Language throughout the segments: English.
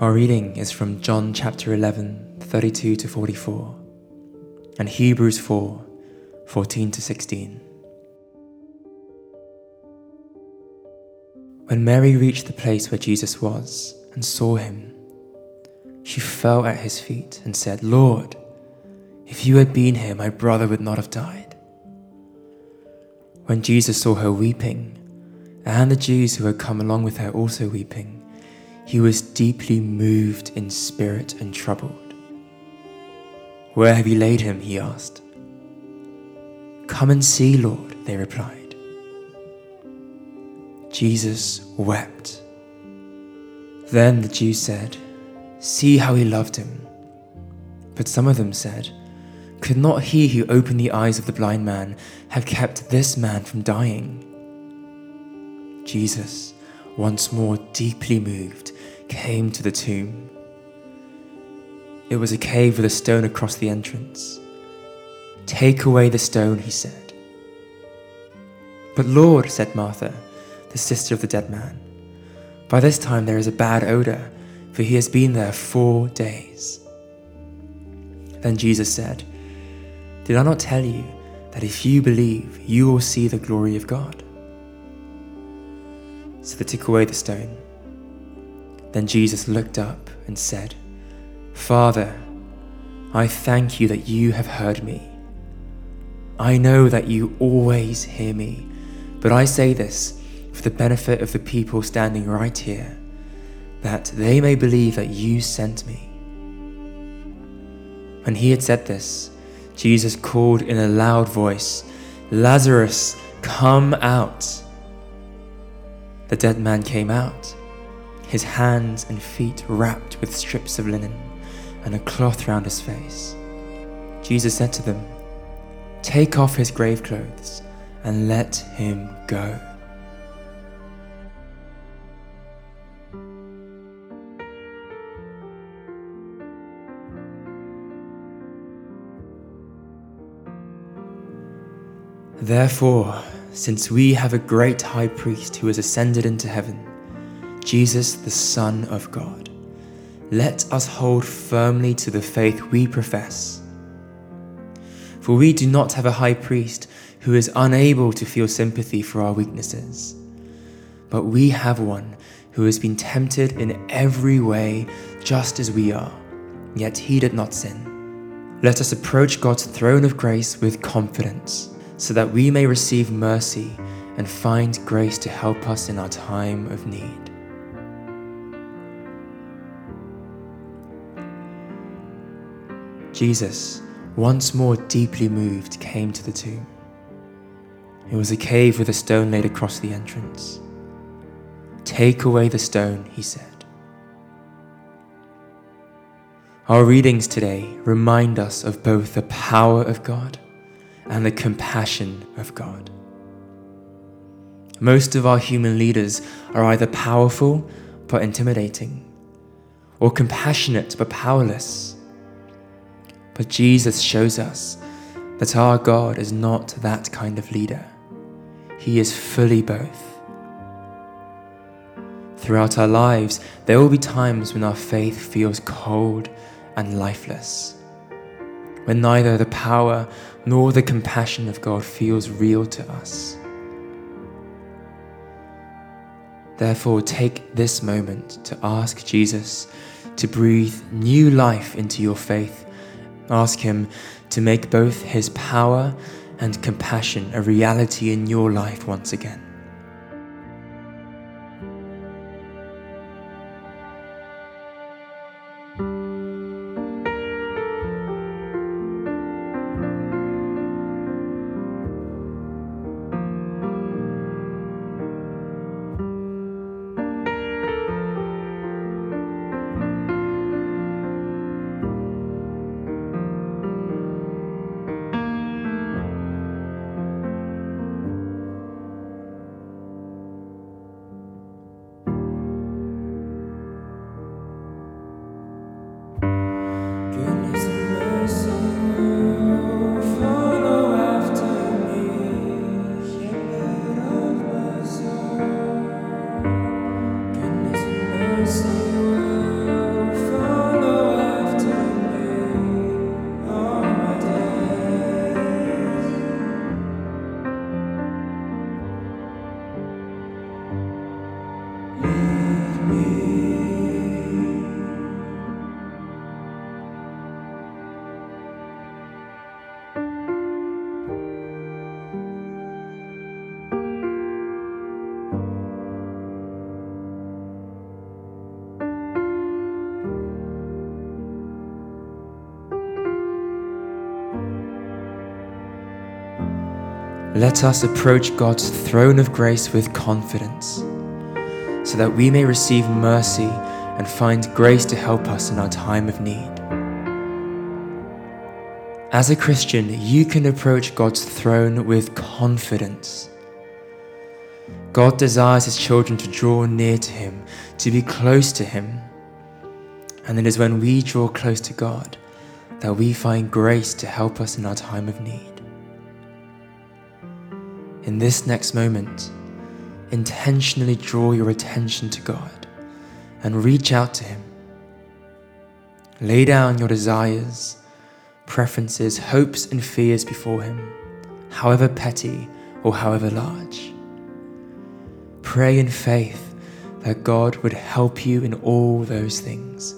Our reading is from John chapter 11, 32 to 44, and Hebrews 4, 14 to 16. When Mary reached the place where Jesus was and saw him, she fell at his feet and said, "Lord, if you had been here, my brother would not have died." When Jesus saw her weeping, and the Jews who had come along with her also weeping, he was deeply moved in spirit and troubled. "Where have you laid him?" he asked. "Come and see, Lord," they replied. Jesus wept. Then the Jews said, "See how he loved him." But some of them said, "Could not he who opened the eyes of the blind man have kept this man from dying?" Jesus, once more deeply moved, came to the tomb. It was a cave with a stone across the entrance. "Take away the stone," he said. "But Lord," said Martha, the sister of the dead man, "by this time there is a bad odor, for he has been there 4 days." Then Jesus said, "Did I not tell you that if you believe, you will see the glory of God?" So they took away the stone. Then Jesus looked up and said, "Father, I thank you that you have heard me. I know that you always hear me, but I say this for the benefit of the people standing right here, that they may believe that you sent me." When he had said this, Jesus called in a loud voice, "Lazarus, come out!" The dead man came out, his hands and feet wrapped with strips of linen and a cloth round his face. Jesus said to them, "Take off his grave clothes and let him go." Therefore, since we have a great high priest who has ascended into heaven, Jesus the Son of God, let us hold firmly to the faith we profess. For we do not have a high priest who is unable to feel sympathy for our weaknesses, but we have one who has been tempted in every way just as we are, yet he did not sin. Let us approach God's throne of grace with confidence, so that we may receive mercy and find grace to help us in our time of need. Jesus, once more deeply moved, came to the tomb. It was a cave with a stone laid across the entrance. "Take away the stone," he said. Our readings today remind us of both the power of God and the compassion of God. Most of our human leaders are either powerful but intimidating, or compassionate but powerless. But Jesus shows us that our God is not that kind of leader. He is fully both. Throughout our lives, there will be times when our faith feels cold and lifeless, when neither the power nor the compassion of God feels real to us. Therefore, take this moment to ask Jesus to breathe new life into your faith. Ask him to make both his power and compassion a reality in your life once again. let us approach God's throne of grace with confidence, so that we may receive mercy and find grace to help us in our time of need. As a Christian, you can approach God's throne with confidence. God desires his children to draw near to him, to be close to him. And it is when we draw close to God that we find grace to help us in our time of need. In this next moment, intentionally draw your attention to God and reach out to him. Lay down your desires, preferences, hopes and fears before him, however petty or however large. Pray in faith that God would help you in all those things.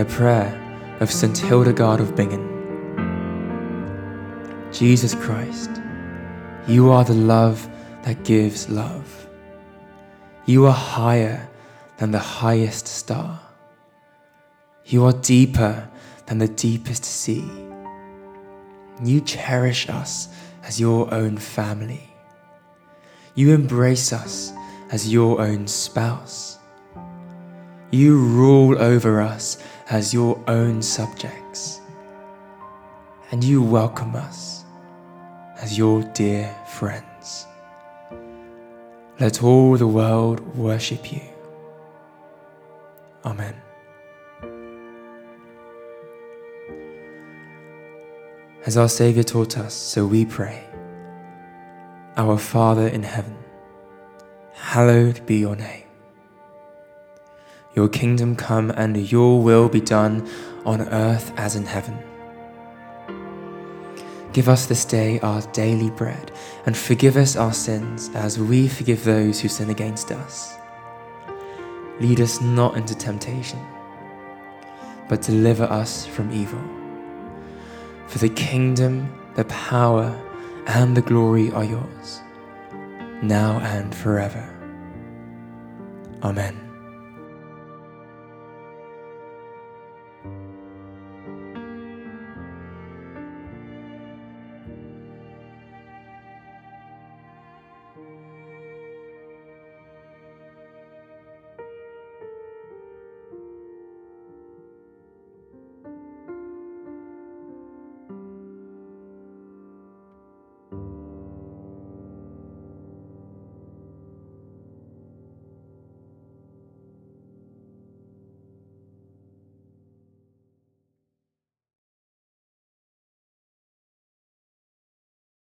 A prayer of St Hildegard of Bingen. Jesus Christ, you are the love that gives love. You are higher than the highest star. You are deeper than the deepest sea. You cherish us as your own family. You embrace us as your own spouse. You rule over us as your own subjects, and you welcome us as your dear friends. Let all the world worship you. Amen. As our Saviour taught us, so we pray. Our Father in heaven, hallowed be your name. Your kingdom come and your will be done on earth as in heaven. Give us this day our daily bread, and forgive us our sins as we forgive those who sin against us. Lead us not into temptation, but deliver us from evil. For the kingdom, the power, and the glory are yours, now and forever. Amen.